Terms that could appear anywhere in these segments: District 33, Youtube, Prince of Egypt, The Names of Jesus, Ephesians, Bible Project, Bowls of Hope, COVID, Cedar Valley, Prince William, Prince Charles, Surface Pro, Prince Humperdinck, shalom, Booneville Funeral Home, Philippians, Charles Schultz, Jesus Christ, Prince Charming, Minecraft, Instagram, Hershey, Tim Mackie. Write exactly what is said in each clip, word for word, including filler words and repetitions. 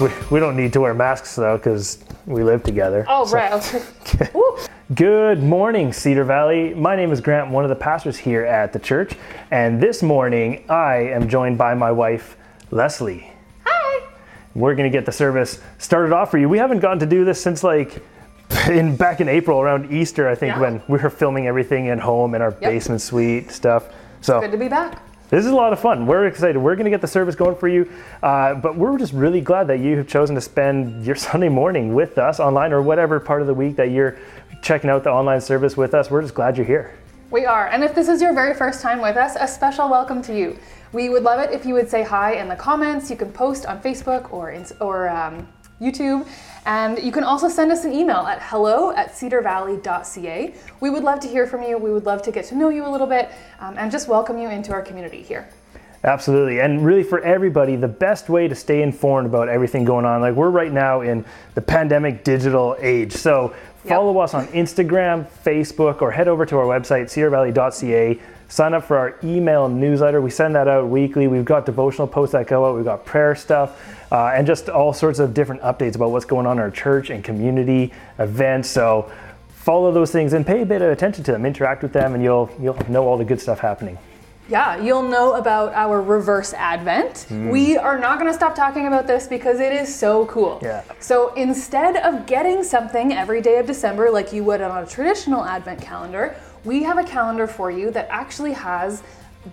We, we don't need to wear masks, though, because we live together. Oh, so. Right. Good morning, Cedar Valley. My name is Grant, one of the pastors here at the church. And this morning, I am joined by my wife, Leslie. Hi. We're going to get the service started off for you. We haven't gotten to do this since, like, in back in April, around Easter, I think, yeah. when we were filming everything at home in our yep. basement suite stuff. So it's good to be back. This is a lot of fun. We're excited. We're going to get the service going for you. Uh, but we're just really glad that you have chosen to spend your Sunday morning with us online or whatever part of the week that you're checking out the online service with us. We're just glad you're here. We are. And if this is your very first time with us, a special welcome to you. We would love it if you would say hi in the comments. You can post on Facebook or, in, or um, YouTube. And you can also send us an email at hello at cedar valley dot c a. We would love to hear from you. We would love to get to know you a little bit um, and just welcome you into our community here. Absolutely. And really for everybody, the best way to stay informed about everything going on, like we're right now in the pandemic digital age. So follow yep. us on Instagram, Facebook, or head over to our website, cedar valley dot c a. Sign up for our email newsletter. We send that out weekly. We've got devotional posts that go out. We've got prayer stuff uh, and just all sorts of different updates about what's going on in our church and community events. So follow those things and pay a bit of attention to them. Interact with them and you'll you'll know all the good stuff happening. Yeah, you'll know about our reverse Advent. Mm. We are not gonna stop talking about this because it is so cool. Yeah. So instead of getting something every day of December like you would on a traditional Advent calendar, we have a calendar for you that actually has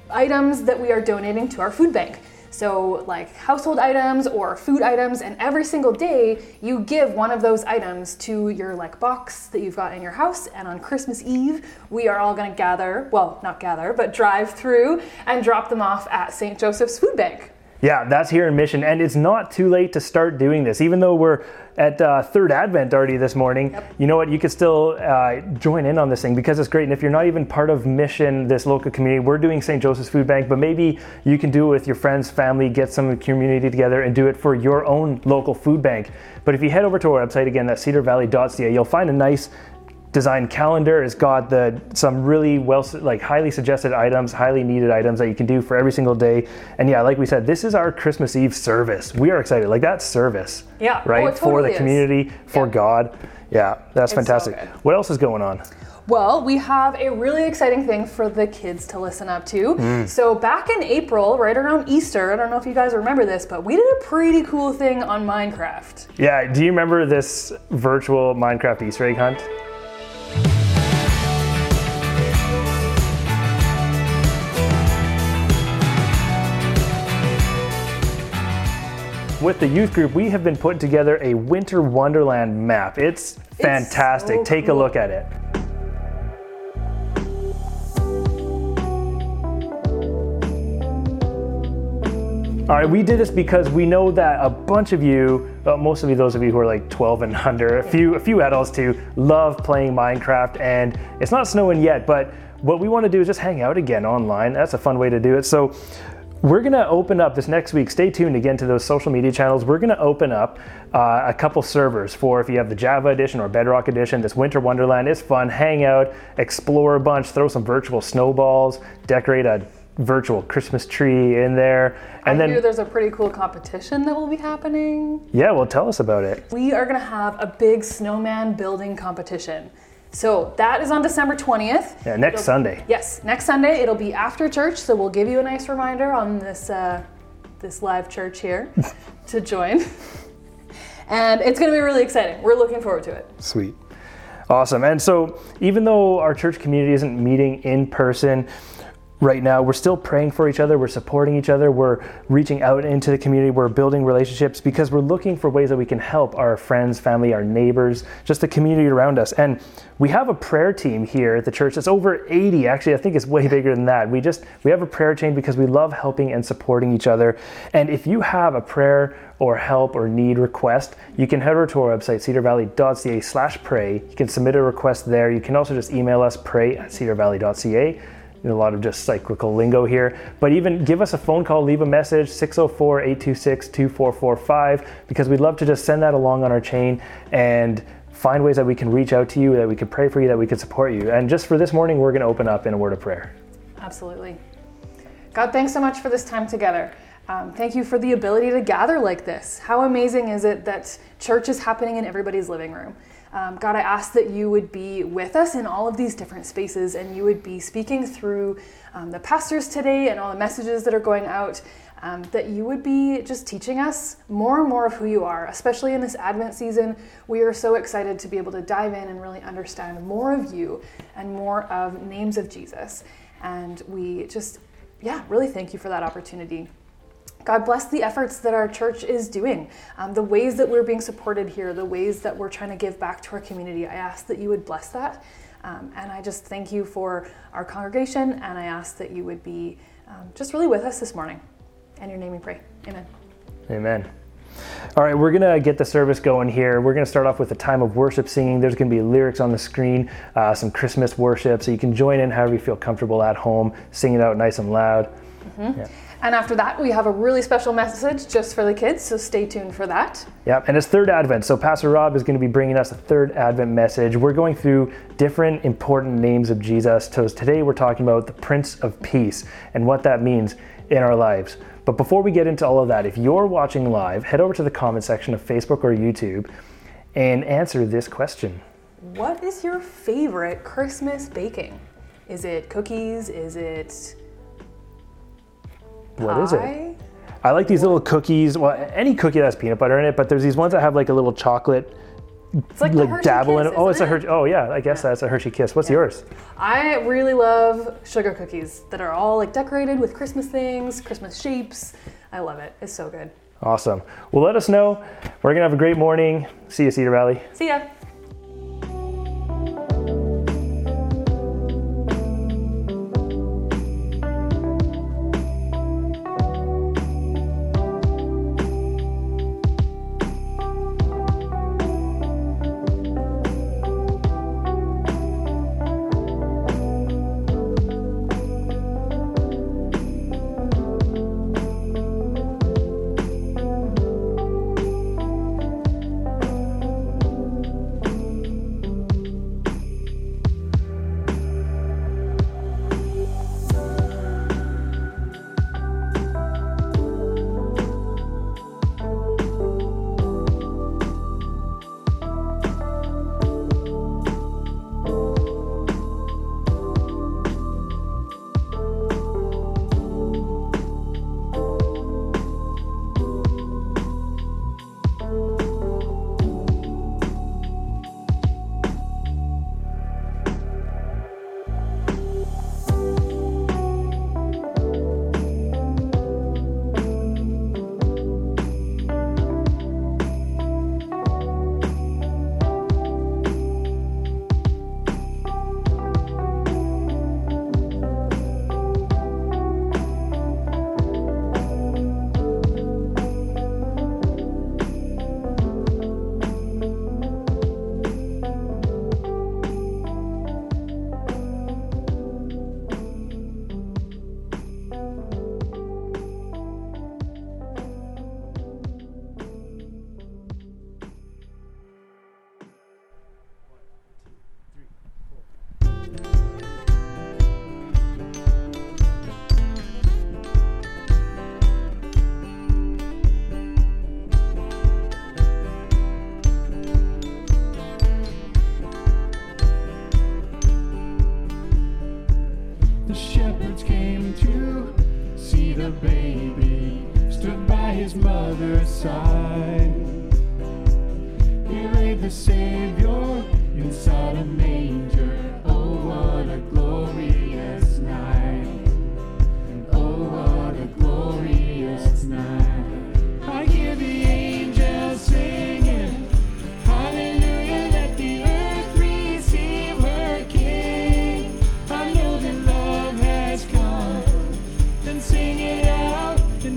items that we are donating to our food bank. So like household items or food items, and every single day you give one of those items to your like box that you've got in your house, and on Christmas Eve we are all going to gather, well not gather, but drive through and drop them off at Saint Joseph's Food Bank. Yeah, that's here in Mission, and it's not too late to start doing this. Even though we're at uh, Third Advent already this morning, yep. you know what, you could still uh, join in on this thing because it's great. And if you're not even part of Mission, this local community, we're doing Saint Joseph's Food Bank, but maybe you can do it with your friends, family, get some community together and do it for your own local food bank. But if you head over to our website, again, that's cedar valley dot c a, you'll find a nice design calendar. It's got the some really well like highly suggested items, highly needed items that you can do for every single day. And yeah, like we said, this is our Christmas Eve service. We are excited. Like that's service. Yeah. Right? Oh, it totally for the is. Community, for yeah. God. Yeah, that's it's fantastic. So what else is going on? Well, we have a really exciting thing for the kids to listen up to. Mm. So back in April, right around Easter, I don't know if you guys remember this, but we did a pretty cool thing on Minecraft. Yeah, do you remember this virtual Minecraft Easter egg hunt? With the youth group, we have been putting together a Winter Wonderland map. It's fantastic. It's so Take cool. a look at it. All right, we did this because we know that a bunch of you, well, mostly those of you who are like twelve and under, a few, a few adults too, love playing Minecraft, and it's not snowing yet, but what we want to do is just hang out again online. That's a fun way to do it. So. We're going to open up this next week. Stay tuned again to those social media channels. We're going to open up uh, a couple servers for if you have the Java edition or Bedrock edition. This Winter Wonderland is fun. Hang out, explore a bunch, throw some virtual snowballs, decorate a virtual Christmas tree in there. And I then, hear there's a pretty cool competition that will be happening. Yeah, well, tell us about it. We are going to have a big snowman building competition. So that is on December twentieth. Yeah, next it'll, Sunday. Yes, next Sunday. It'll be after church, so we'll give you a nice reminder on this uh, this live church here to join. And it's going to be really exciting. We're looking forward to it. Sweet. Awesome. And so even though our church community isn't meeting in person right now, we're still praying for each other. We're supporting each other. We're reaching out into the community. We're building relationships because we're looking for ways that we can help our friends, family, our neighbors, just the community around us. And we have a prayer team here at the church that's over eighty. Actually, I think it's way bigger than that. We just, we have a prayer chain because we love helping and supporting each other. And if you have a prayer or help or need request, you can head over to our website, cedar valley dot c a slash pray. You can submit a request there. You can also just email us, pray at cedar valley dot c a. A lot of just cyclical lingo here, but even give us a phone call, leave a message, six oh four, eight two six, two four four five, because we'd love to just send that along on our chain and find ways that we can reach out to you, that we can pray for you, that we can support you. And just for this morning, we're going to open up in a word of prayer. Absolutely. God, thanks so much for this time together. Um, thank you for the ability to gather like this. How amazing is it that church is happening in everybody's living room? Um, God, I ask that you would be with us in all of these different spaces, and you would be speaking through um, the pastors today and all the messages that are going out, um, that you would be just teaching us more and more of who you are, especially in this Advent season. We are so excited to be able to dive in and really understand more of you and more of Names of Jesus. And we just, yeah, really thank you for that opportunity. God, bless the efforts that our church is doing, um, the ways that we're being supported here, the ways that we're trying to give back to our community. I ask that you would bless that. Um, and I just thank you for our congregation, and I ask that you would be um, just really with us this morning. In your name we pray. Amen. Amen. All right, we're going to get the service going here. We're going to start off with a time of worship singing. There's going to be lyrics on the screen, uh, some Christmas worship, so you can join in however you feel comfortable at home, sing it out nice and loud. Mm-hmm. Yeah. And after that, we have a really special message just for the kids, so stay tuned for that. Yep, and it's Third Advent, so Pastor Rob is going to be bringing us a Third Advent message. We're going through different important names of Jesus. So today we're talking about the Prince of Peace and what that means in our lives. But before we get into all of that, if you're watching live, head over to the comment section of Facebook or YouTube and answer this question. What is your favorite Christmas baking? Is it cookies? Is it... What is it? I like these little cookies. Well, any cookie that has peanut butter in it, but there's these ones that have like a little chocolate, it's like, like dabble in it. Oh, it's a Hershey. Oh, yeah, I guess yeah. that's a Hershey Kiss. What's yeah. yours? I really love sugar cookies that are all like decorated with Christmas things, Christmas shapes. I love it. It's so good. Awesome. Well, let us know. We're gonna have a great morning. See you, Cedar Valley. See ya.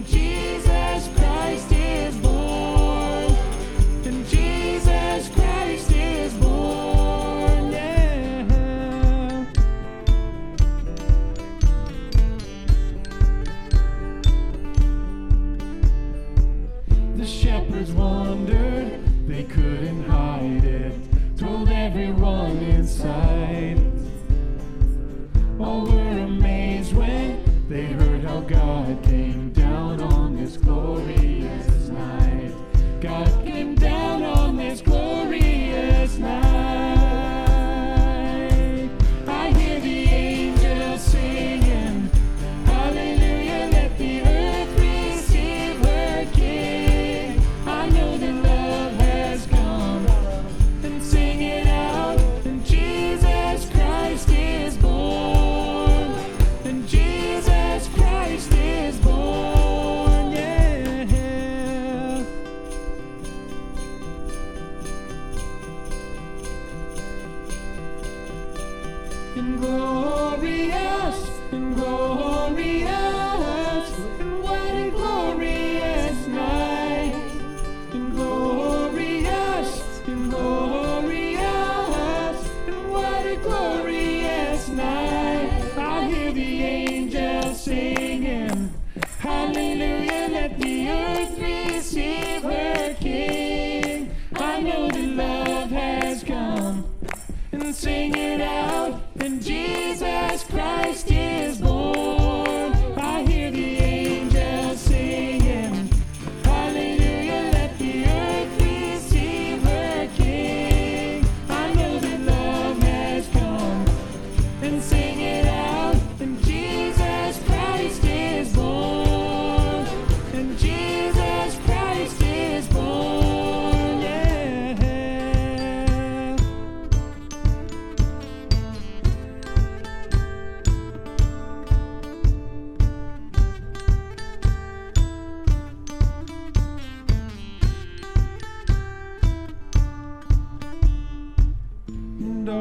Jesus Christ is born, yeah.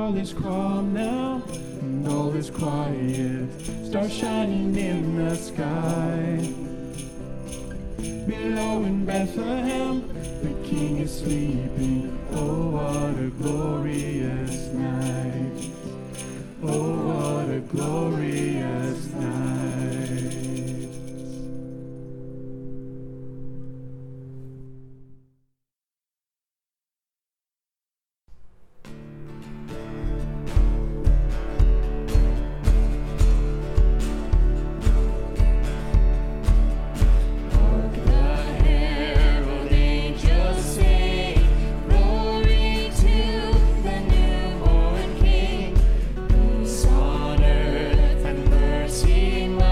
all is calm now, and all is quiet, stars shining in the sky. Below in Bethlehem, the King is sleeping. Oh, what a glorious night. Oh, what a glorious night. See my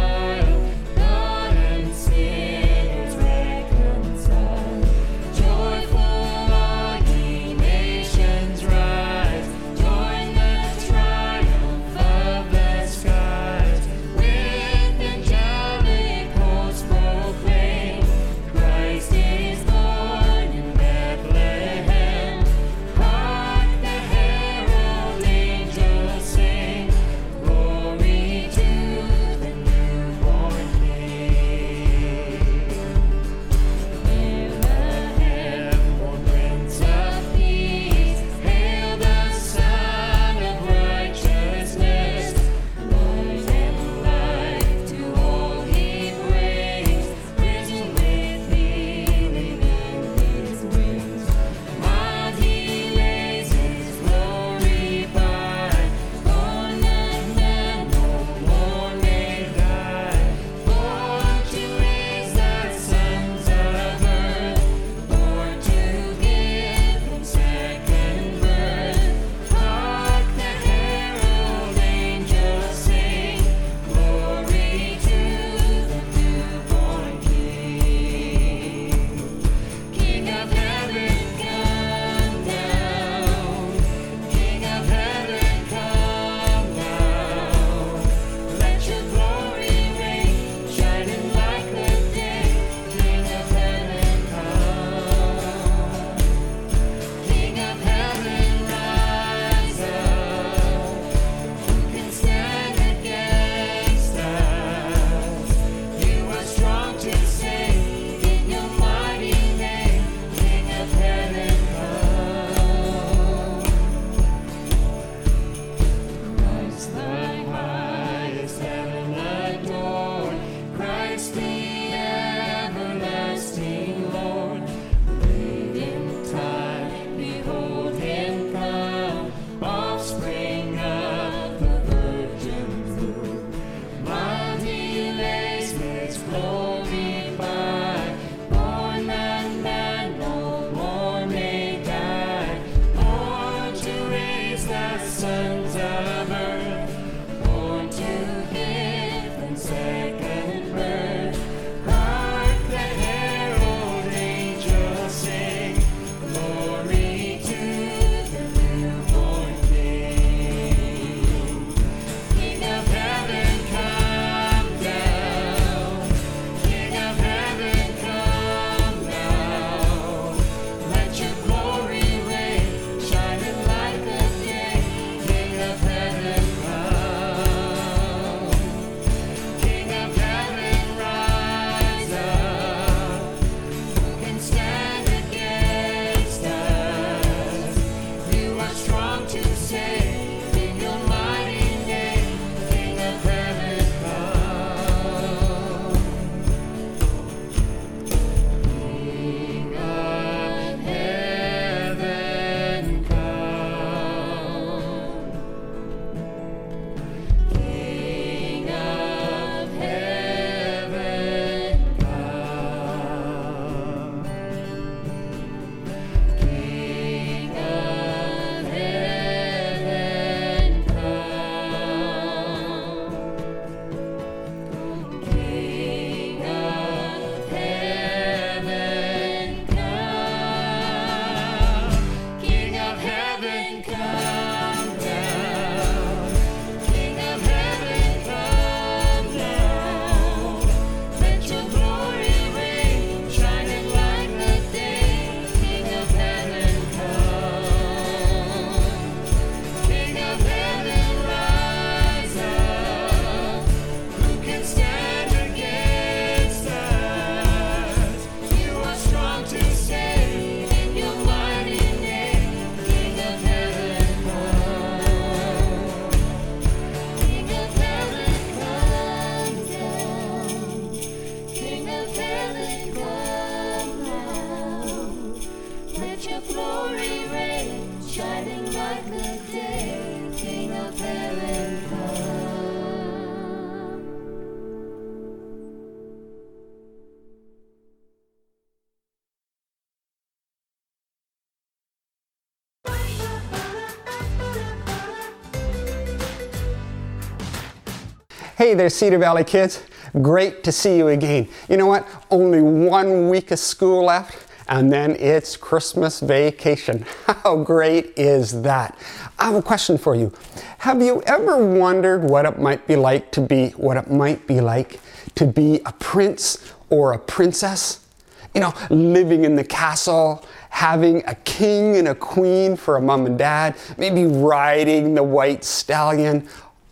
Hey there, Cedar Valley kids. Great to see you again. You know what? Only one week of school left, and then it's Christmas vacation. How great is that? I have a question for you. Have you ever wondered what it might be like to be, what it might be like to be a prince or a princess? You know, living in the castle, having a king and a queen for a mom and dad, maybe riding the white stallion,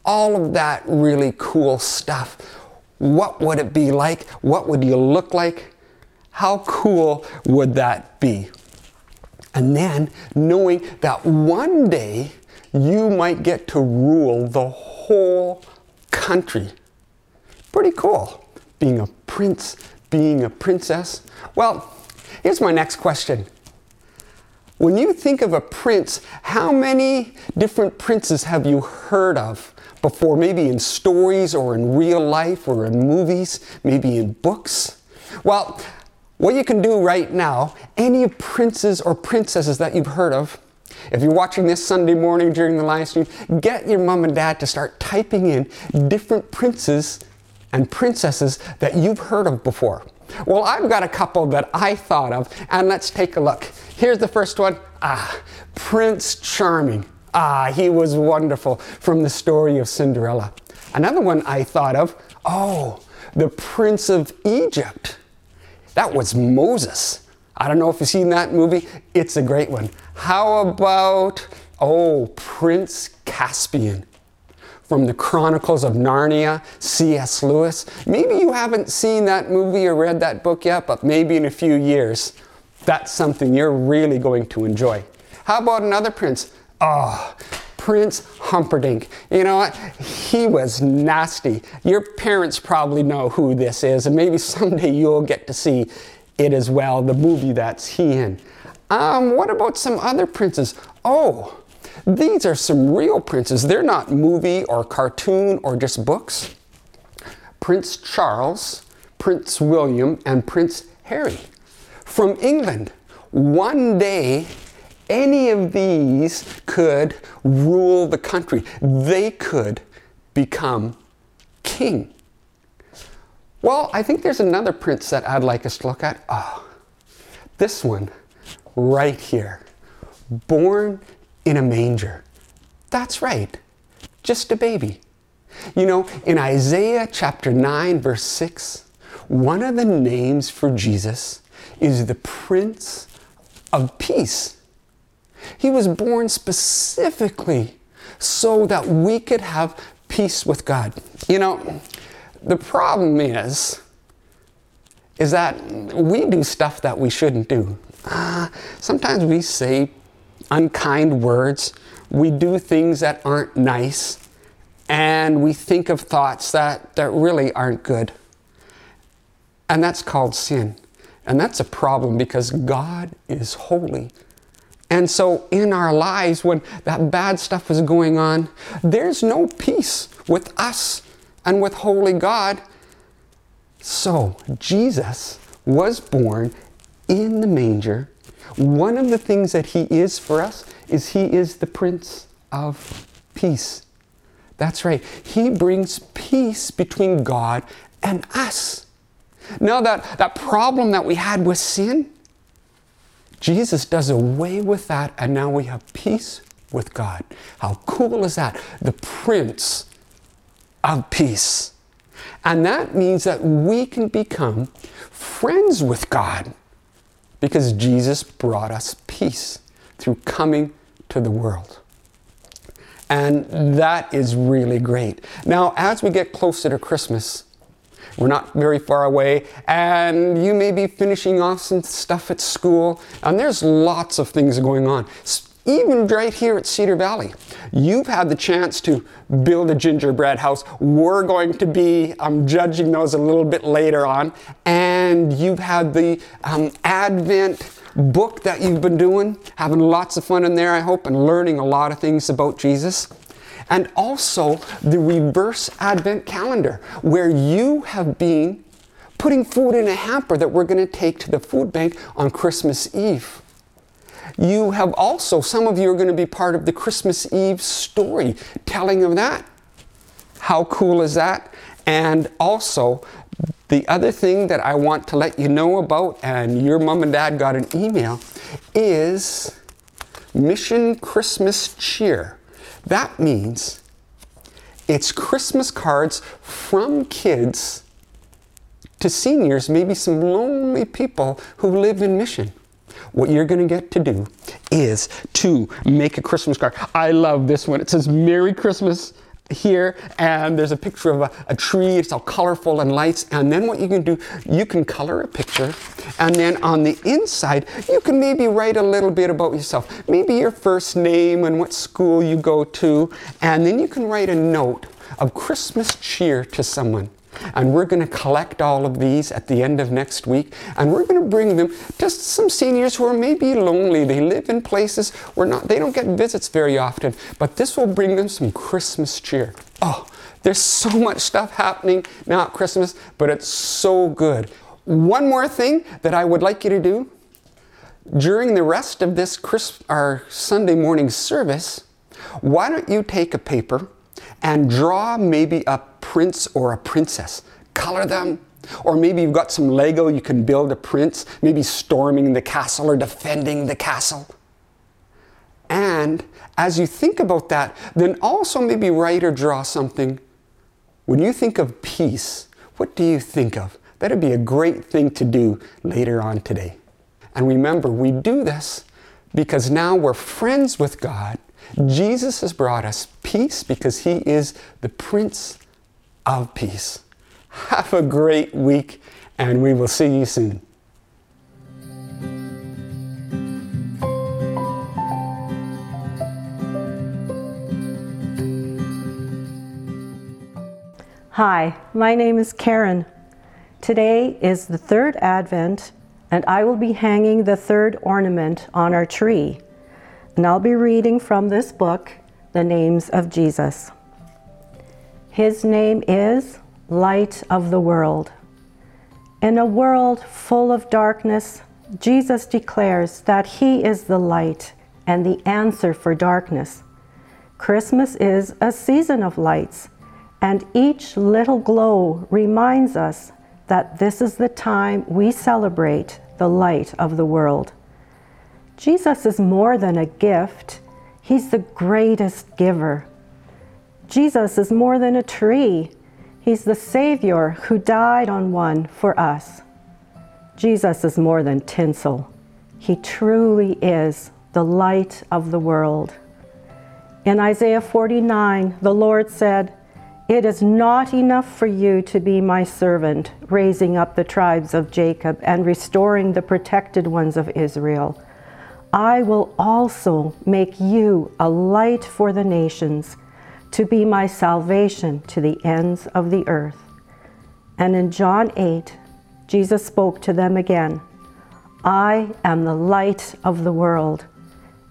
all of that really cool stuff. What would it be like? What would you look like? How cool would that be? And then knowing that one day you might get to rule the whole country. Pretty cool, being a prince, being a princess. Well, here's my next question. When you think of a prince, how many different princes have you heard of before, maybe in stories or in real life or in movies, maybe in books? Well, what you can do right now, any princes or princesses that you've heard of, if you're watching this Sunday morning during the live stream, get your mom and dad to start typing in different princes and princesses that you've heard of before. Well, I've got a couple that I thought of, and let's take a look. Here's the first one. Ah, Prince Charming. Ah, he was wonderful from the story of Cinderella. Another one I thought of, oh, the Prince of Egypt. That was Moses. I don't know if you've seen that movie. It's a great one. How about, oh, Prince Caspian from the Chronicles of Narnia, C S Lewis. Maybe you haven't seen that movie or read that book yet, but maybe in a few years, that's something you're really going to enjoy. How about another prince? Oh, Prince Humperdinck. You know what? He was nasty. Your parents probably know who this is, and maybe someday you'll get to see it as well, the movie that's he in. Um, what about some other princes? Oh, these are some real princes. They're not movie or cartoon or just books. Prince Charles, Prince William, and Prince Harry from England. One day, any of these could rule the country. They could become king. Well, I think there's another prince that I'd like us to look at. Oh, this one right here. Born in a manger. That's right, just a baby. You know, in Isaiah chapter nine, verse six, one of the names for Jesus is the Prince of Peace. He was born specifically so that we could have peace with God. You know, the problem is, is that we do stuff that we shouldn't do. Uh, sometimes we say unkind words, we do things that aren't nice, and we think of thoughts that, that really aren't good. And that's called sin. And that's a problem because God is holy. And so in our lives, when that bad stuff was going on, there's no peace with us and with holy God. So Jesus was born in the manger. One of the things that he is for us is he is the Prince of Peace. That's right. He brings peace between God and us. Now that, that problem that we had with sin, Jesus does away with that, and now we have peace with God. How cool is that? The Prince of Peace. And that means that we can become friends with God, because Jesus brought us peace through coming to the world. And that is really great. Now, as we get closer to Christmas, we're not very far away, and you may be finishing off some stuff at school, and there's lots of things going on. Even right here at Cedar Valley, you've had the chance to build a gingerbread house. We're going to be um, judging those a little bit later on. And you've had the um, Advent book that you've been doing, having lots of fun in there, I hope, and learning a lot of things about Jesus. And also the reverse Advent calendar, where you have been putting food in a hamper that we're going to take to the food bank on Christmas Eve. You have also, some of you are going to be part of the Christmas Eve story, telling of that. How cool is that? And also, the other thing that I want to let you know about, and your mom and dad got an email, is Mission Christmas Cheer. That means it's Christmas cards from kids to seniors, maybe some lonely people who live in Mission. What you're going to get to do is to make a Christmas card. I love this one. It says, Merry Christmas here, and there's a picture of a, a tree. It's all colorful and lights. And then what you can do, you can color a picture, and then on the inside you can maybe write a little bit about yourself, maybe your first name and what school you go to, and then you can write a note of Christmas cheer to someone. And we're going to collect all of these at the end of next week, and we're going to bring them to some seniors who are maybe lonely. They live in places where not, they don't get visits very often, but this will bring them some Christmas cheer. Oh, there's so much stuff happening now at Christmas, but it's so good. One more thing that I would like you to do during the rest of this Christ- our Sunday morning service, why don't you take a paper and draw maybe a prince or a princess. Color them. Or maybe you've got some Lego, you can build a prince, maybe storming the castle or defending the castle. And as you think about that, then also maybe write or draw something. When you think of peace, what do you think of? That'd be a great thing to do later on today. And remember, we do this because now we're friends with God. Jesus has brought us peace because he is the Prince of Peace. Have a great week, and we will see you soon. Hi, my name is Karen. Today is the third Advent, and I will be hanging the third ornament on our tree. And I'll be reading from this book, The Names of Jesus. His name is Light of the World. In a world full of darkness, Jesus declares that he is the light and the answer for darkness. Christmas is a season of lights, and each little glow reminds us that this is the time we celebrate the light of the world. Jesus is more than a gift. He's the greatest giver. Jesus is more than a tree. He's the Savior who died on one for us. Jesus is more than tinsel. He truly is the light of the world. In Isaiah forty-nine, the Lord said, "It is not enough for you to be my servant, raising up the tribes of Jacob and restoring the protected ones of Israel. I will also make you a light for the nations, to be my salvation to the ends of the earth." And in John eight, Jesus spoke to them again. "I am the light of the world.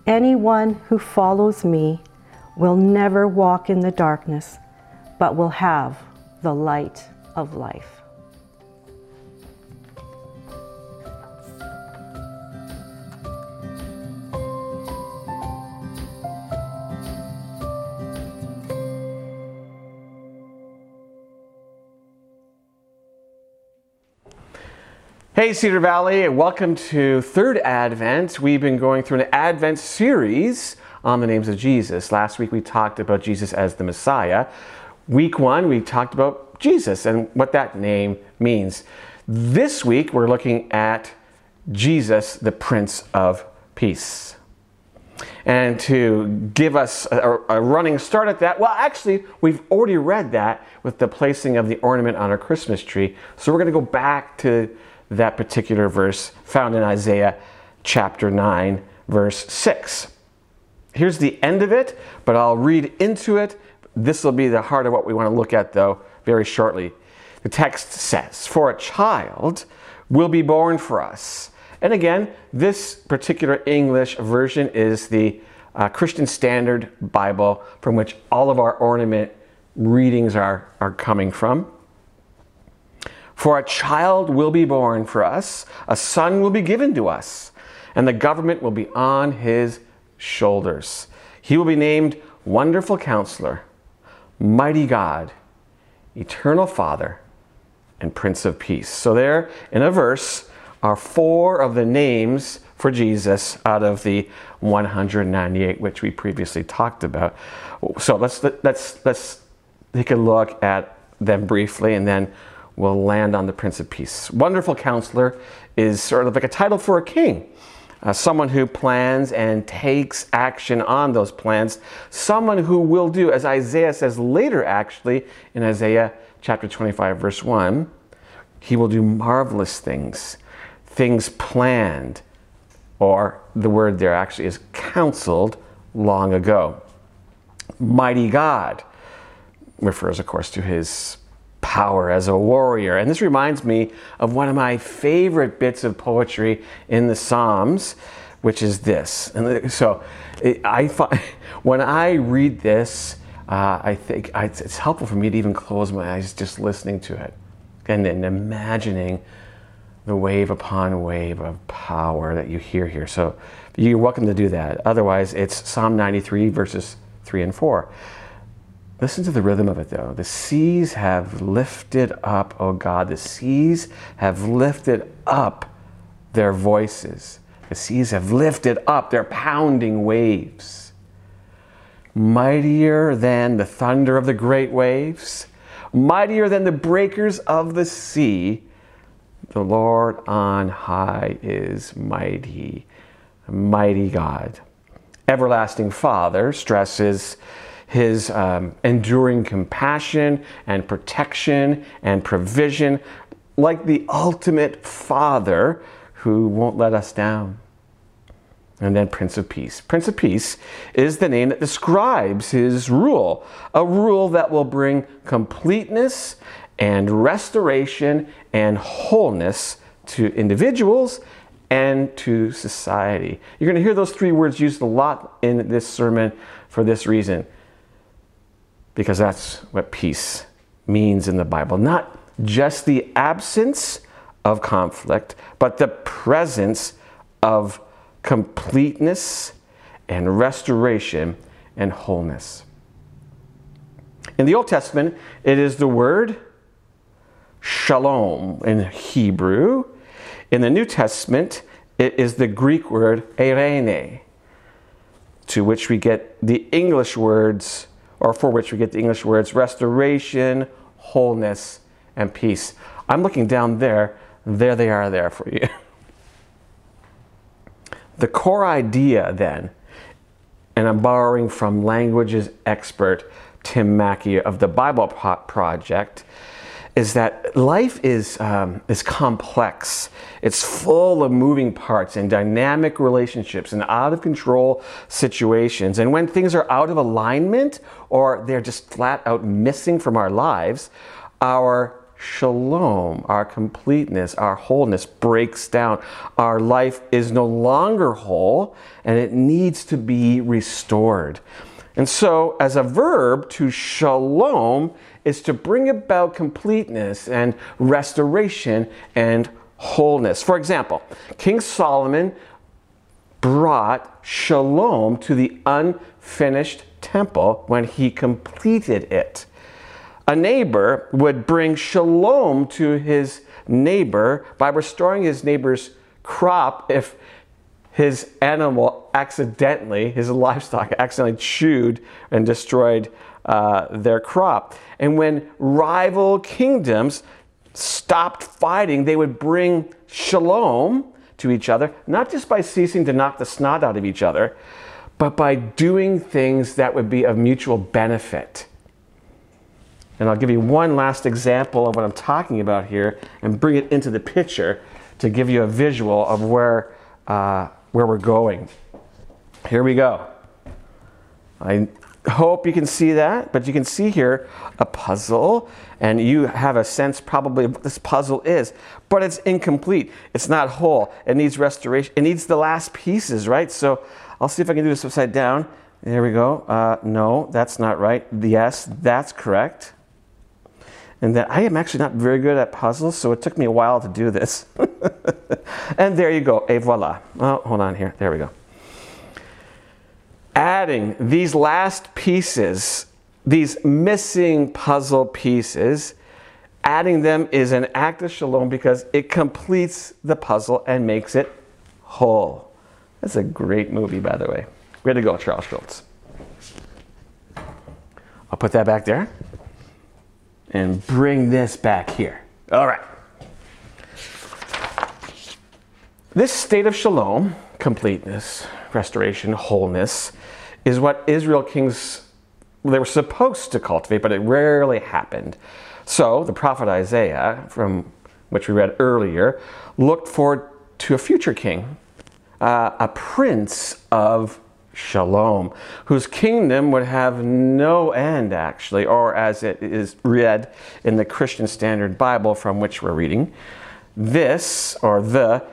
Anyone who follows me will never walk in the darkness, but will have the light of life." Hey Cedar Valley, and welcome to Third Advent. We've been going through an Advent series on the names of Jesus. Last week we talked about Jesus as the Messiah. Week one we talked about Jesus and what that name means. This week we're looking at Jesus, the Prince of Peace. And to give us a, a running start at that, well, actually, we've already read that with the placing of the ornament on our Christmas tree. So we're going to go back to that particular verse found in Isaiah chapter nine, verse six. Here's the end of it, but I'll read into it. This will be the heart of what we want to look at, though, very shortly. The text says, "For a child will be born for us." And again, this particular English version is the uh, Christian Standard Bible, from which all of our ornament readings are, are coming from. "For a child will be born for us, a son will be given to us, and the government will be on his shoulders. He will be named Wonderful Counselor, Mighty God, Eternal Father, and Prince of Peace. So there, in a verse, are four of the names for Jesus out of the one hundred ninety-eight which we previously talked about. So let's let's let's take a look at them briefly, and then we'll land on the Prince of Peace. Wonderful Counselor is sort of like a title for a king, uh, someone who plans and takes action on those plans, someone who will do, as Isaiah says later, actually in Isaiah chapter twenty-five, verse one, he will do marvelous things. Things planned, or the word there actually is counseled long ago. Mighty God refers, of course, to his power as a warrior. And this reminds me of one of my favorite bits of poetry in the Psalms, which is this. And so I find, when I read this, uh, I think it's helpful for me to even close my eyes just listening to it and then imagining the wave upon wave of power that you hear here. So you're welcome to do that. Otherwise, it's Psalm ninety-three, verses three and four. Listen to the rhythm of it, though. The seas have lifted up, O God. The seas have lifted up their voices. The seas have lifted up their pounding waves. Mightier than the thunder of the great waves, mightier than the breakers of the sea, the Lord on high is mighty, mighty God. Everlasting Father stresses his um, enduring compassion and protection and provision, like the ultimate Father who won't let us down. And then Prince of Peace. Prince of Peace is the name that describes his rule, a rule that will bring completeness and restoration and wholeness to individuals and to society. You're going to hear those three words used a lot in this sermon for this reason, because that's what peace means in the Bible. Not just the absence of conflict, but the presence of completeness and restoration and wholeness. In the Old Testament, it is the word shalom in Hebrew. In the New Testament, it is the Greek word eirene, to which we get the English words, or for which we get the English words, restoration, wholeness, and peace. I'm looking down there. There they are there for you. The core idea then, and I'm borrowing from languages expert Tim Mackie of the Bible Project, is that life is um, is complex. It's full of moving parts and dynamic relationships and out-of-control situations. And when things are out of alignment or they're just flat out missing from our lives, our shalom, our completeness, our wholeness breaks down. Our life is no longer whole and it needs to be restored. And so, as a verb, to shalom is to bring about completeness and restoration and wholeness. For example, King Solomon brought shalom to the unfinished temple when he completed it. A neighbor would bring shalom to his neighbor by restoring his neighbor's crop if his animal accidentally, his livestock accidentally chewed and destroyed uh, their crop. And when rival kingdoms stopped fighting, they would bring shalom to each other, not just by ceasing to knock the snot out of each other, but by doing things that would be of mutual benefit. And I'll give you one last example of what I'm talking about here and bring it into the picture to give you a visual of where uh, where we're going. Here we go. I hope you can see that, but you can see here a puzzle, and you have a sense probably of what this puzzle is, but it's incomplete. It's not whole. It needs restoration. It needs the last pieces, right? So I'll see if I can do this upside down. There we go. Uh, no, that's not right. Yes, that's correct. And that I am actually not very good at puzzles, so it took me a while to do this. And there you go. Et voila. Oh, hold on here. There we go. Adding these last pieces these missing puzzle pieces, adding them is an act of shalom because it completes the puzzle and makes it whole. That's a great movie, by the way. Way to go, Charles Schultz. I'll put that back there and bring this back here. All right. This state of shalom, completeness, restoration, wholeness, is what Israel kings, they were supposed to cultivate, but it rarely happened. So the prophet Isaiah, from which we read earlier, looked forward to a future king, uh, a prince of shalom, whose kingdom would have no end, actually, or as it is read in the Christian Standard Bible from which we're reading, this, or the,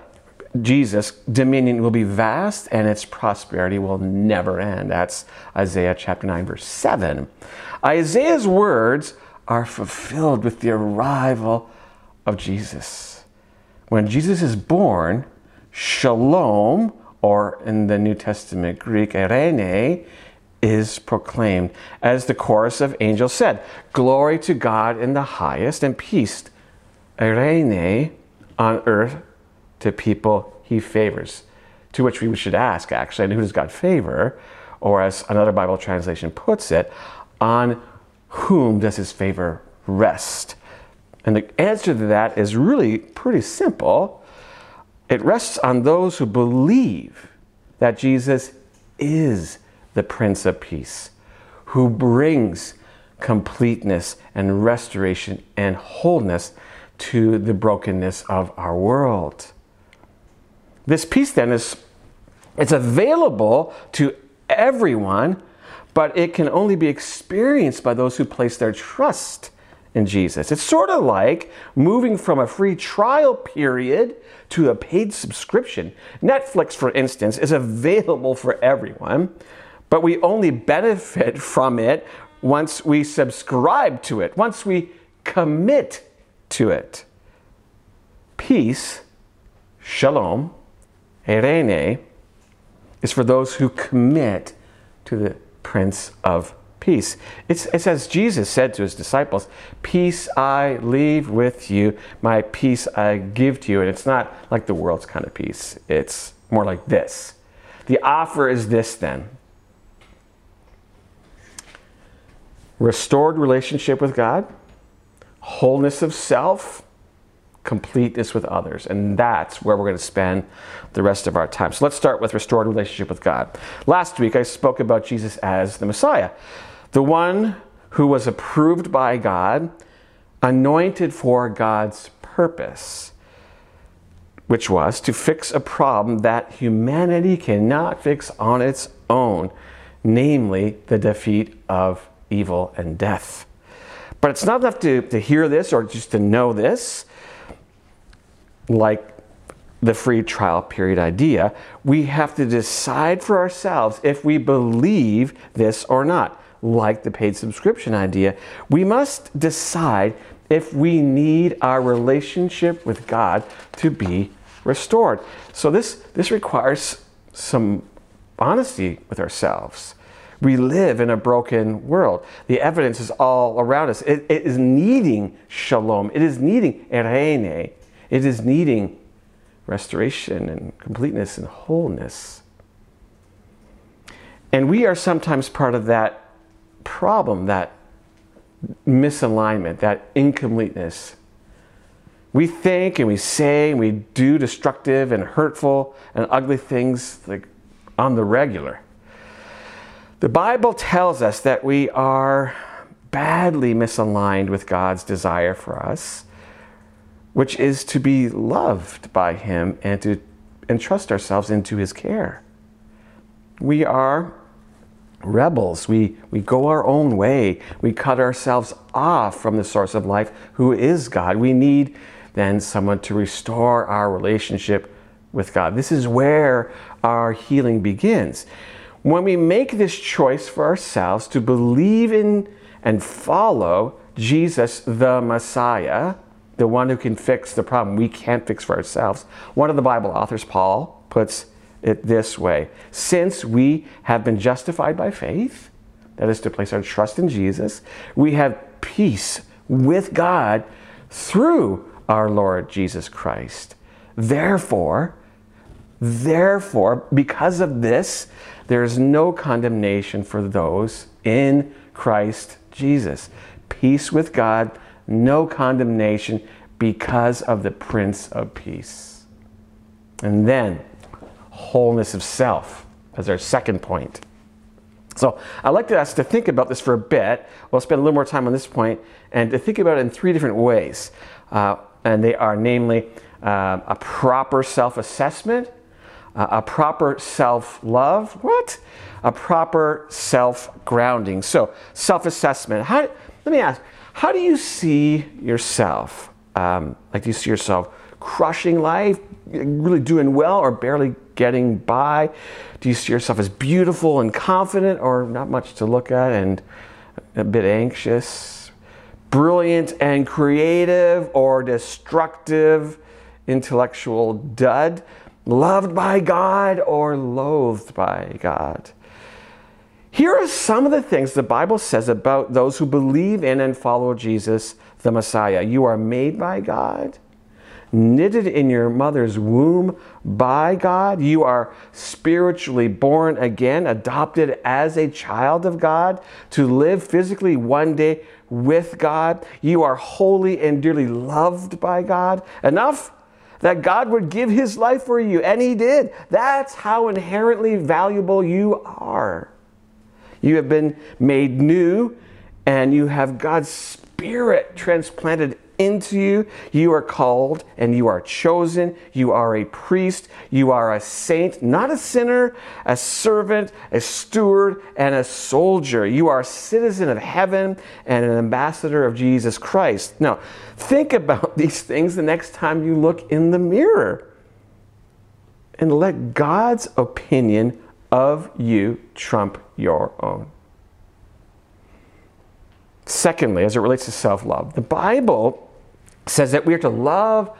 Jesus' dominion will be vast and its prosperity will never end. That's Isaiah chapter nine, verse seven. Isaiah's words are fulfilled with the arrival of Jesus. When Jesus is born, shalom, or in the New Testament Greek, eirene, is proclaimed. As the chorus of angels said, glory to God in the highest and peace, eirene, on earth to people he favors, to which we should ask, actually, and who does God favor? Or as another Bible translation puts it, on whom does his favor rest? And the answer to that is really pretty simple. It rests on those who believe that Jesus is the Prince of Peace, who brings completeness and restoration and wholeness to the brokenness of our world. This peace then is, it's available to everyone, but it can only be experienced by those who place their trust in Jesus. It's sort of like moving from a free trial period to a paid subscription. Netflix, for instance, is available for everyone, but we only benefit from it once we subscribe to it, once we commit to it. Peace, shalom, eirene, is for those who commit to the Prince of Peace. It's, it's as Jesus said to his disciples, peace I leave with you, my peace I give to you. And it's not like the world's kind of peace. It's more like this. The offer is this then. Restored relationship with God, wholeness of self, completeness with others. And that's where we're going to spend the rest of our time. So let's start with restored relationship with God. Last week, I spoke about Jesus as the Messiah, the one who was approved by God, anointed for God's purpose, which was to fix a problem that humanity cannot fix on its own, namely the defeat of evil and death. But it's not enough to, to hear this or just to know this. Like the free trial period idea, we have to decide for ourselves if we believe this or not. Like the paid subscription idea, we must decide if we need our relationship with God to be restored. So this, this requires some honesty with ourselves. We live in a broken world. The evidence is all around us. It, it is needing shalom. It is needing eirene. It is needing restoration and completeness and wholeness. And we are sometimes part of that problem, that misalignment, that incompleteness. We think and we say and we do destructive and hurtful and ugly things like on the regular. The Bible tells us that we are badly misaligned with God's desire for us, which is to be loved by him and to entrust ourselves into his care. We are rebels. We, we go our own way. We cut ourselves off from the source of life, who is God. We need then someone to restore our relationship with God. This is where our healing begins. When we make this choice for ourselves to believe in and follow Jesus, the Messiah, the one who can fix the problem we can't fix for ourselves. One of the Bible authors, Paul, puts it this way. Since we have been justified by faith, That is to place our trust in Jesus. We have peace with God through our Lord Jesus Christ. Therefore, therefore, because of this, there is no condemnation for those in Christ Jesus. Peace with God, no condemnation because of the Prince of Peace. And then, wholeness of self as our second point. So I'd like to ask to think about this for a bit. We'll spend a little more time on this point and to think about it in three different ways. Uh, and they are namely uh, a proper self-assessment, uh, a proper self-love, what? A proper self-grounding. So self-assessment. How, let me ask, how do you see yourself? Um, like do you see yourself crushing life, really doing well or barely getting by? Do you see yourself as beautiful and confident or not much to look at and a bit anxious? Brilliant and creative or destructive intellectual dud? Loved by God or loathed by God? Here are some of the things the Bible says about those who believe in and follow Jesus the Messiah. You are made by God, knitted in your mother's womb by God. You are spiritually born again, adopted as a child of God, to live physically one day with God. You are holy and dearly loved by God. Enough that God would give his life for you, and he did. That's how inherently valuable you are. You have been made new, and you have God's Spirit transplanted into you. You are called and you are chosen. You are a priest. You are a saint, not a sinner, a servant, a steward, and a soldier. You are a citizen of heaven and an ambassador of Jesus Christ. Now, think about these things the next time you look in the mirror and let God's opinion of you trump your own. Secondly, as it relates to self-love, the Bible says that we are to love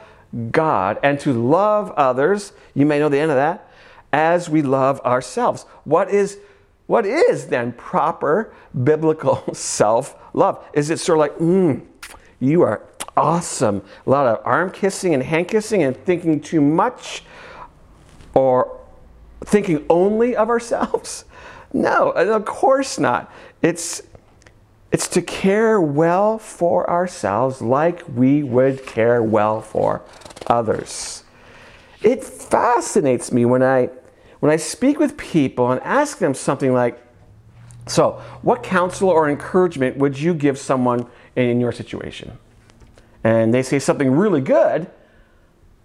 God and to love others, you may know the end of that, as we love ourselves. What is, what is then proper biblical self-love? Is it sort of like, mm, you are awesome, a lot of arm kissing and hand kissing and thinking too much or thinking only of ourselves? No, of course not. It's It's to care well for ourselves like we would care well for others. It fascinates me when I when I speak with people and ask them something like, so what counsel or encouragement would you give someone in your situation? And they say something really good,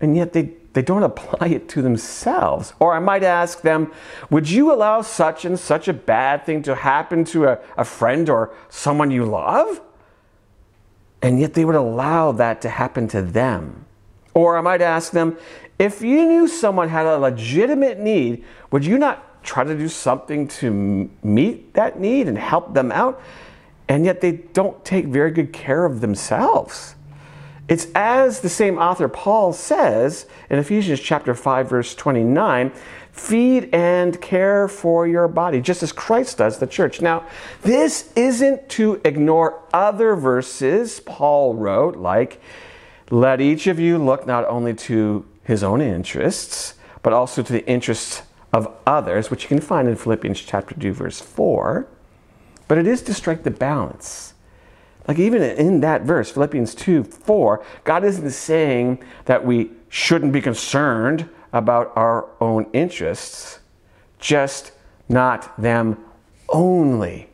and yet they, they don't apply it to themselves. Or I might ask them, would you allow such and such a bad thing to happen to a, a friend or someone you love? And yet they would allow that to happen to them. Or I might ask them, if you knew someone had a legitimate need, would you not try to do something to meet that need and help them out? And yet they don't take very good care of themselves. It's as the same author Paul says in Ephesians chapter five, verse twenty-nine, feed and care for your body, just as Christ does the church. Now, this isn't to ignore other verses Paul wrote, like, let each of you look not only to his own interests, but also to the interests of others, which you can find in Philippians chapter two, verse four. But it is to strike the balance. Like even in that verse, Philippians two four, God isn't saying that we shouldn't be concerned about our own interests, just not them only.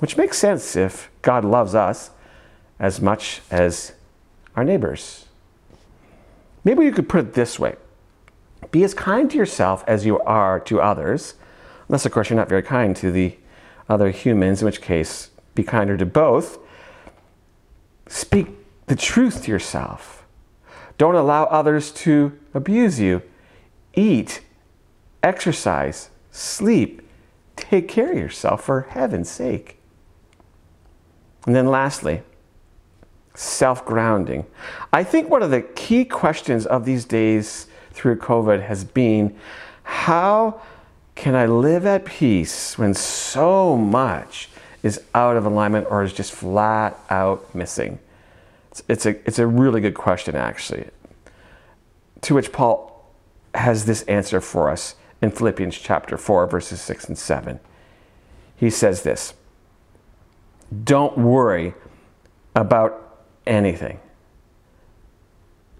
Which makes sense if God loves us as much as our neighbors. Maybe you could put it this way. Be as kind to yourself as you are to others, unless of course you're not very kind to the other humans, in which case be kinder to both. Speak the truth to yourself. Don't allow others to abuse you. Eat, exercise, sleep. Take care of yourself for heaven's sake. And then lastly, self-grounding. I think one of the key questions of these days through COVID has been, how Can I live at peace when so much is out of alignment or is just flat out missing? It's, it's, a, it's a really good question, actually, to which Paul has this answer for us in Philippians chapter four, verses six and seven. He says this, "Don't worry about anything.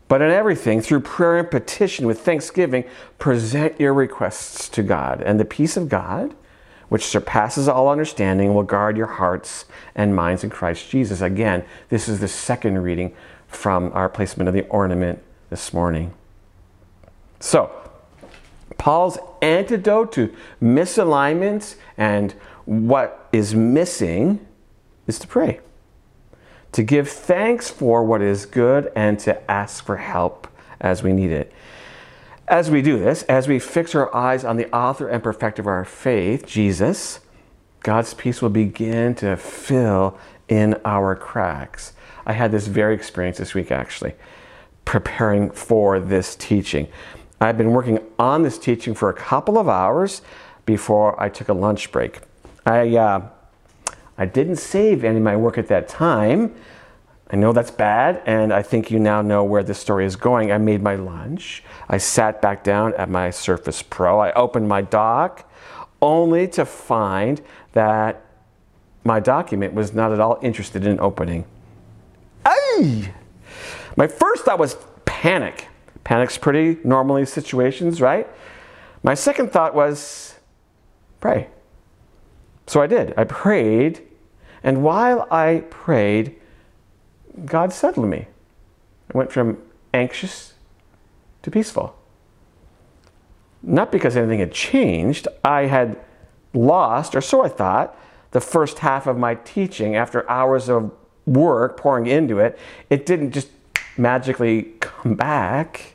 But in everything, through prayer and petition with thanksgiving, present your requests to God. And the peace of God, which surpasses all understanding, will guard your hearts and minds in Christ Jesus." Again, this is the second reading from our placement of the ornament this morning. So, Paul's antidote to misalignments and what is missing is to pray, to give thanks for what is good, and to ask for help as we need it. As we do this, as we fix our eyes on the author and perfecter of our faith, Jesus, God's peace will begin to fill in our cracks. I had this very experience this week, actually, preparing for this teaching. I've been working on this teaching for a couple of hours before I took a lunch break. I, uh, I didn't save any of my work at that time. I know that's bad, and I think you now know where this story is going. I made my lunch. I sat back down at my Surface Pro. I opened my doc, only to find that my document was not at all interested in opening. Ay! My first thought was panic. Panic's pretty normally situations, right? My second thought was pray. So I did. I prayed. And while I prayed, God settled me. I went from anxious to peaceful. Not because anything had changed. I had lost, or so I thought, the first half of my teaching after hours of work pouring into it. It didn't just magically come back.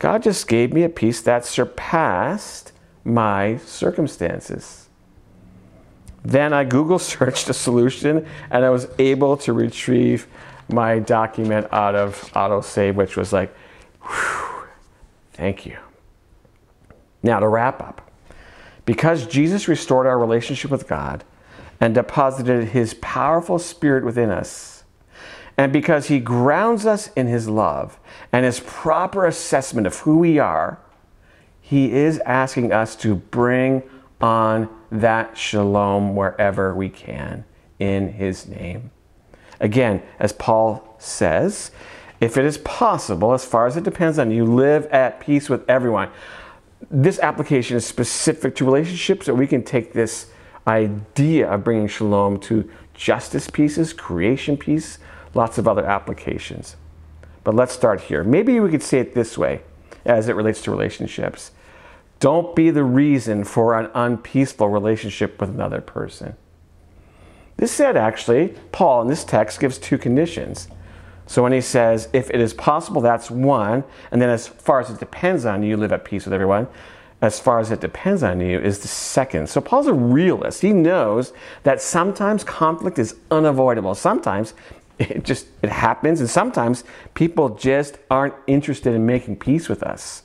God just gave me a peace that surpassed my circumstances. Then I Google searched a solution, and I was able to retrieve my document out of Autosave, which was like, whew, thank you. Now to wrap up, because Jesus restored our relationship with God and deposited his powerful spirit within us, and because he grounds us in his love and his proper assessment of who we are, he is asking us to bring on that shalom wherever we can in his name. Again, as Paul says, if it is possible, as far as it depends on you, live at peace with everyone. This application is specific to relationships, so we can take this idea of bringing shalom to justice pieces, creation peace, lots of other applications. But let's start here. Maybe we could say it this way as it relates to relationships. Don't be the reason for an unpeaceful relationship with another person. This said, actually, Paul in this text gives two conditions. So when he says, if it is possible, that's one. And then as far as it depends on you, live at peace with everyone. As far as it depends on you is the second. So Paul's a realist. He knows that sometimes conflict is unavoidable. Sometimes it just it happens. And sometimes people just aren't interested in making peace with us.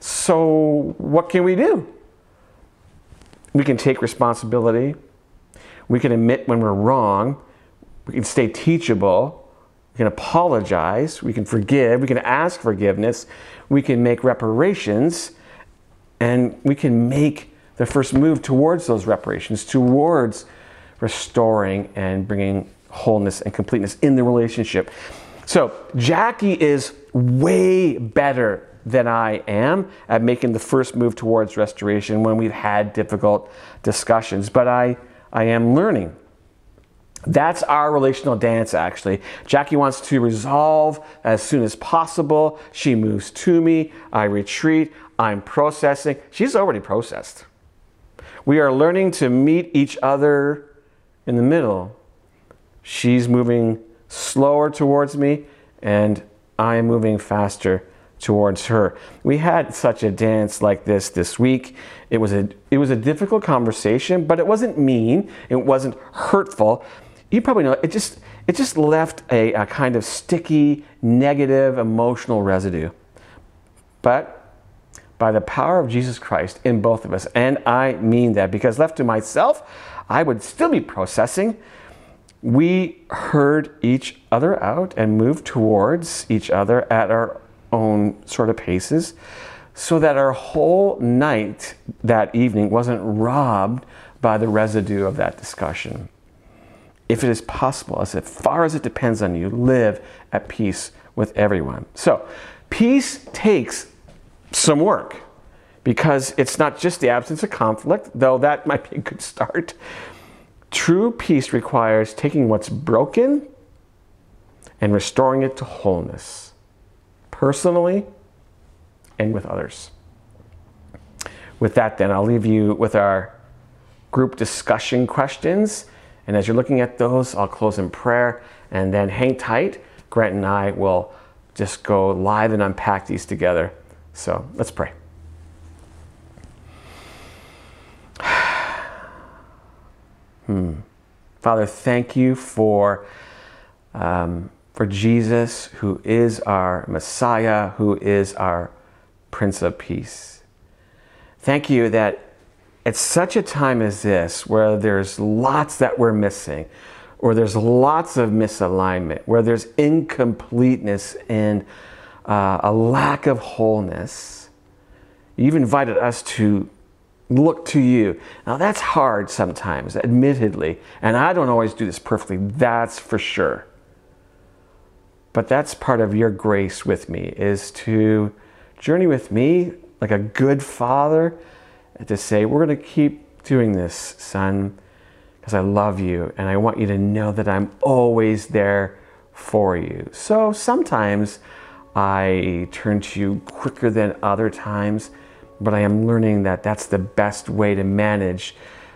So what can we do? We can take responsibility. We can admit when we're wrong. We can stay teachable. We can apologize. We can forgive. We can ask forgiveness. We can make reparations. And we can make the first move towards those reparations, towards restoring and bringing wholeness and completeness in the relationship. So Jackie is way better than I am at making the first move towards restoration when we've had difficult discussions. But I, I am learning. That's our relational dance, actually. Jackie wants to resolve as soon as possible. She moves to me. I retreat. I'm processing. She's already processed. We are learning to meet each other in the middle. She's moving slower towards me, and I'm moving faster towards her. We had such a dance like this this week. It was a it was a difficult conversation, but it wasn't mean. It wasn't hurtful. You probably know it just it just left a, a kind of sticky, negative, emotional residue. But by the power of Jesus Christ in both of us. And I mean that, because left to myself, I would still be processing. We heard each other out and moved towards each other at our own sort of paces, so that our whole night that evening wasn't robbed by the residue of that discussion. If it is possible, as far as it depends on you, live at peace with everyone. So peace takes some work, because it's not just the absence of conflict, though that might be a good start. True peace requires taking what's broken and restoring it to wholeness, personally and with others. With that, then, I'll leave you with our group discussion questions. And as you're looking at those, I'll close in prayer, and then hang tight. Grant and I will just go live and unpack these together. So let's pray. Hmm. Father, thank you for, um, for Jesus, who is our Messiah, who is our Prince of Peace. Thank you that at such a time as this, where there's lots that we're missing, or there's lots of misalignment, where there's incompleteness and uh, a lack of wholeness, you've invited us to look to you. Now, that's hard sometimes, admittedly, and I don't always do this perfectly, that's for sure. But that's part of your grace with me, is to journey with me like a good father, to say, we're going to keep doing this, son, because I love you, and I want you to know that I'm always there for you. So sometimes I turn to you quicker than other times, but I am learning that that's the best way to manage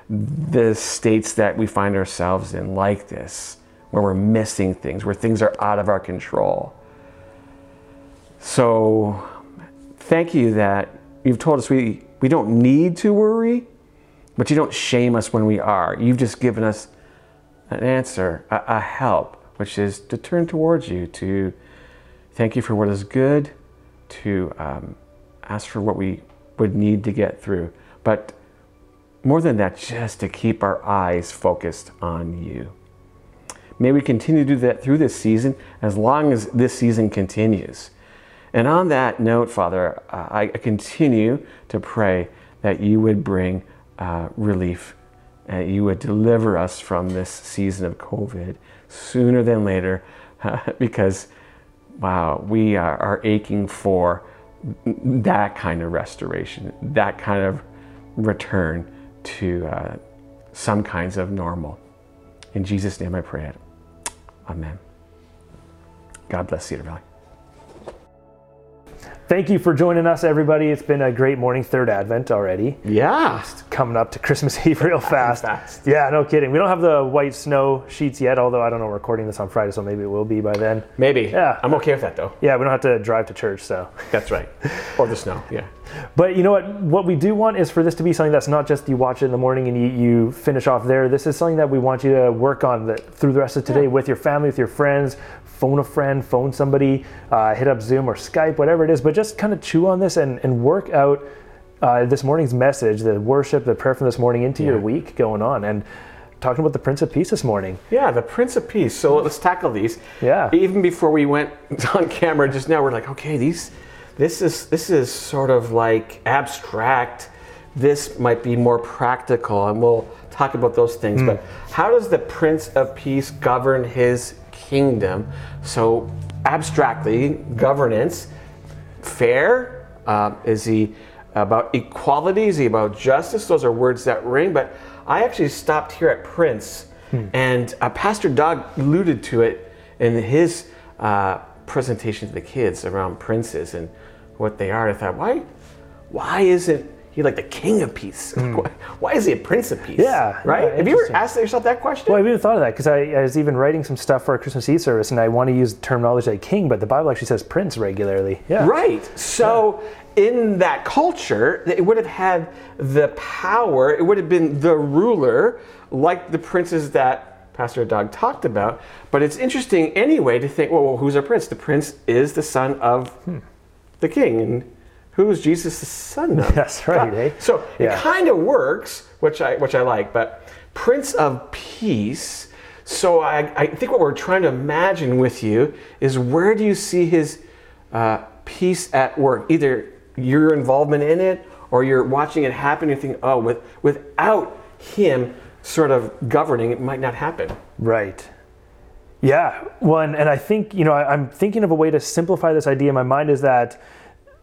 the states that we find ourselves in, like this, where we're missing things, where things are out of our control. So thank you that you've told us we We don't need to worry, but you don't shame us when we are. You've just given us an answer, a, a help, which is to turn towards you, to thank you for what is good, to um, ask for what we would need to get through. But more than that, just to keep our eyes focused on you. May we continue to do that through this season, as long as this season continues. And on that note, Father, uh, I continue to pray that you would bring uh, relief, and you would deliver us from this season of COVID sooner than later, uh, because, wow, we are, are aching for that kind of restoration, that kind of return to uh, some kinds of normal. In Jesus' name I pray it. Amen. God bless Cedar Valley. Thank you for joining us, everybody. It's been a great morning, third Advent already. Yeah. It's coming up to Christmas Eve real fast. fast. Yeah, no kidding. We don't have the white snow sheets yet, although I don't know, we're recording this on Friday, so maybe it will be by then. Maybe. Yeah. I'm okay with that, though. Yeah, we don't have to drive to church, so. That's right. Or the snow, yeah. But you know what? What we do want is for this to be something that's not just you watch it in the morning and you, you finish off there. This is something that we want you to work on the, through the rest of today, yeah, with your family, with your friends. Phone a friend, phone somebody, uh, hit up Zoom or Skype, whatever it is, but just kind of chew on this and, and work out uh, this morning's message, the worship, the prayer from this morning into yeah. your week going on. And talking about the Prince of Peace this morning. Yeah, the Prince of Peace. So let's tackle these. Yeah. Even before we went on camera just now, we're like, okay, these, this is this is sort of like abstract. This might be more practical, and we'll talk about those things. Mm. But how does the Prince of Peace govern his kingdom? So abstractly, governance, fair, uh, is he about equality, is he about justice? Those are words that ring, but I actually stopped here at Prince, hmm. and uh, Pastor Doug alluded to it in his uh, presentation to the kids around princes and what they are. I thought, why, why isn't he like the King of Peace? Mm. Why is he a Prince of Peace? Yeah. Right? Yeah, have you ever asked yourself that question? Well, I've even thought of that, because I, I was even writing some stuff for our Christmas Eve service, and I want to use the terminology like king, but the Bible actually says prince regularly. Yeah. Right. So yeah. in that culture, it would have had the power, it would have been the ruler, like the princes that Pastor Doug talked about. But it's interesting anyway to think, well, well who's our prince? The prince is the son of hmm. the king. And who's Jesus' son now? That's right, eh? So yeah. It kind of works, which I which I like, but Prince of Peace. So I, I think what we're trying to imagine with you is, where do you see his uh, peace at work? Either your involvement in it, or you're watching it happen and you think, oh, with, without him sort of governing, it might not happen. Right. Yeah. Well, and, and I think, you know, I, I'm thinking of a way to simplify this idea in my mind, is that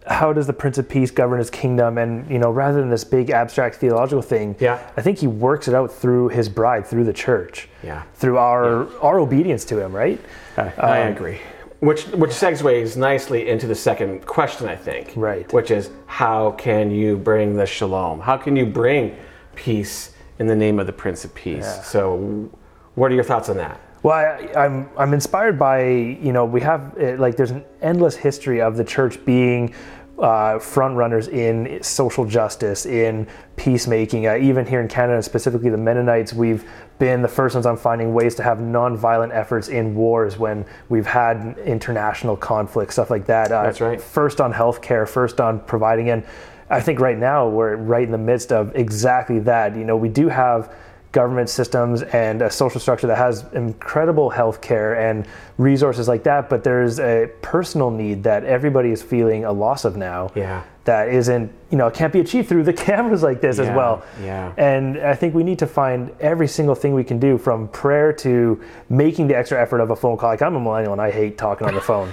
how does the Prince of Peace govern his kingdom? And, you know, rather than this big abstract theological thing, yeah. I think he works it out through his bride, through the church, yeah. through our yeah. our obedience to him, right? I, um, I agree. Which which segues nicely into the second question, I think. Right. Which is, how can you bring the shalom? How can you bring peace in the name of the Prince of Peace? Yeah. So what are your thoughts on that? Well, I, I'm I'm inspired by, you know, we have, like, there's an endless history of the church being uh, front runners in social justice, in peacemaking. Uh, even here in Canada, specifically the Mennonites, we've been the first ones on finding ways to have non-violent efforts in wars when we've had international conflict, stuff like that. Uh, That's right. First on healthcare, first on providing, and I think right now we're right in the midst of exactly that. You know, we do have government systems and a social structure that has incredible healthcare and resources like that, but there's a personal need that everybody is feeling a loss of now. Yeah. That isn't, you know, it can't be achieved through the cameras like this yeah, as well. Yeah. And I think we need to find every single thing we can do, from prayer to making the extra effort of a phone call. Like, I'm a millennial and I hate talking on the phone.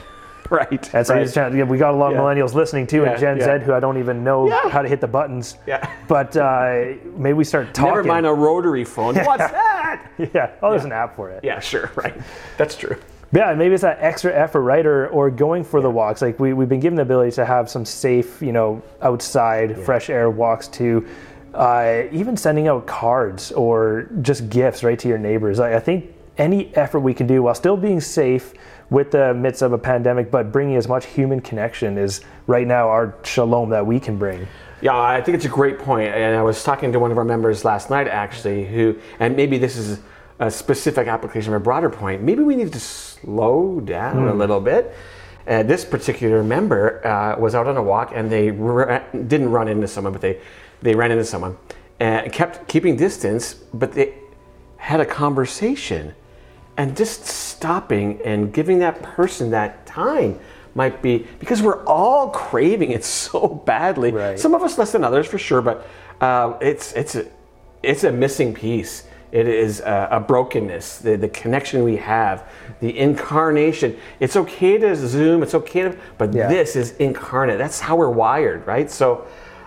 Right. That's right. Just, we got a lot of yeah. millennials listening too, yeah, and Gen yeah. Z, who I don't even know yeah. how to hit the buttons. Yeah. But uh, maybe we start talking. Never mind a rotary phone. What's that? Yeah. Oh, yeah. There's an app for it. Yeah, sure. Right. That's true. Yeah, maybe it's that extra effort, right? Or, or going for yeah. the walks. Like, we, we've been given the ability to have some safe, you know, outside, yeah. fresh air walks, to uh, even sending out cards or just gifts, right, to your neighbors. Like, I think any effort we can do while still being safe with the midst of a pandemic, but bringing as much human connection is right now our shalom that we can bring. Yeah, I think it's a great point. And I was talking to one of our members last night, actually, who, and maybe this is a specific application of a broader point, maybe we need to slow down mm. a little bit. Uh, this particular member uh, was out on a walk, and they ra- didn't run into someone, but they, they ran into someone and kept keeping distance, but they had a conversation. And just stopping and giving that person that time might be, because we're all craving it so badly. Right. Some of us less than others, for sure, but uh, it's it's a it's a missing piece. It is a, a brokenness, the, the connection we have, the incarnation. It's okay to Zoom. It's okay to, but yeah. this is incarnate. That's how we're wired, right? So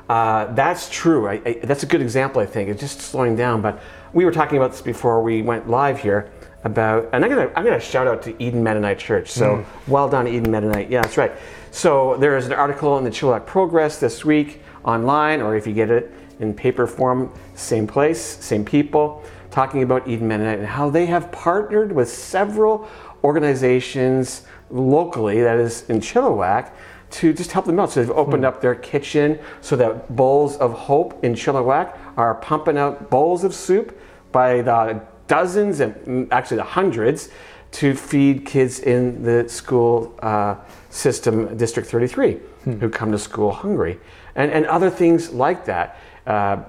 uh, that's true. I, I, that's a good example, I think. It's just slowing down. But we were talking about this before we went live here. About, and I'm gonna I'm gonna shout out to Eden Mennonite Church. So mm. well done, Eden Mennonite. Yeah, that's right. So there is an article in the Chilliwack Progress this week online, or if you get it in paper form, same place, same people, talking about Eden Mennonite and how they have partnered with several organizations locally, that is in Chilliwack, to just help them out. So they've opened mm. up their kitchen so that Bowls of Hope in Chilliwack are pumping out bowls of soup by the dozens, and actually the hundreds, to feed kids in the school uh, system, District thirty-three, hmm. who come to school hungry, and and other things like that. Uh,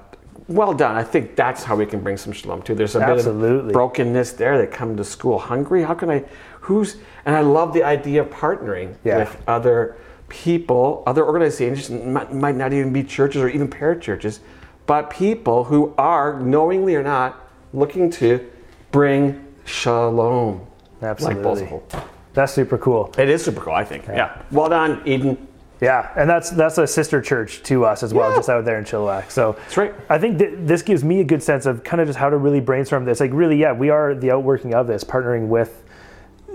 well done. I think that's how we can bring some shalom too. There's a Absolutely. bit of brokenness there. They come to school hungry. How can I? Who's? And I love the idea of partnering yeah. with other people, other organizations. Might, might not even be churches or even parachurches, but people who are, knowingly or not, looking to bring shalom. Absolutely. Like, that's super cool. It is super cool, I think. Yeah. yeah. Well done, Eden. Yeah, and that's that's a sister church to us as well, yeah. just out there in Chilliwack. So that's right. I think th- this gives me a good sense of kind of just how to really brainstorm this. Like, really, yeah, we are the outworking of this, partnering with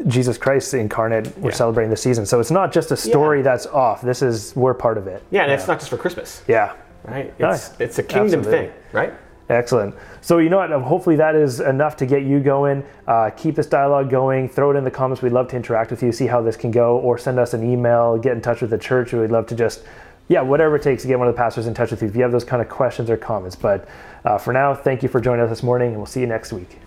Jesus Christ incarnate. We're yeah. celebrating the season. So it's not just a story yeah. that's off. This is, we're part of it. Yeah, and yeah. it's not just for Christmas. Yeah. Right? It's, nice. It's a kingdom Absolutely. thing, right? Excellent. So you know what? Hopefully that is enough to get you going. Uh, keep this dialogue going. Throw it in the comments. We'd love to interact with you, see how this can go, or send us an email, get in touch with the church. We'd love to just, yeah, whatever it takes to get one of the pastors in touch with you if you have those kind of questions or comments. But uh, for now, thank you for joining us this morning, and we'll see you next week.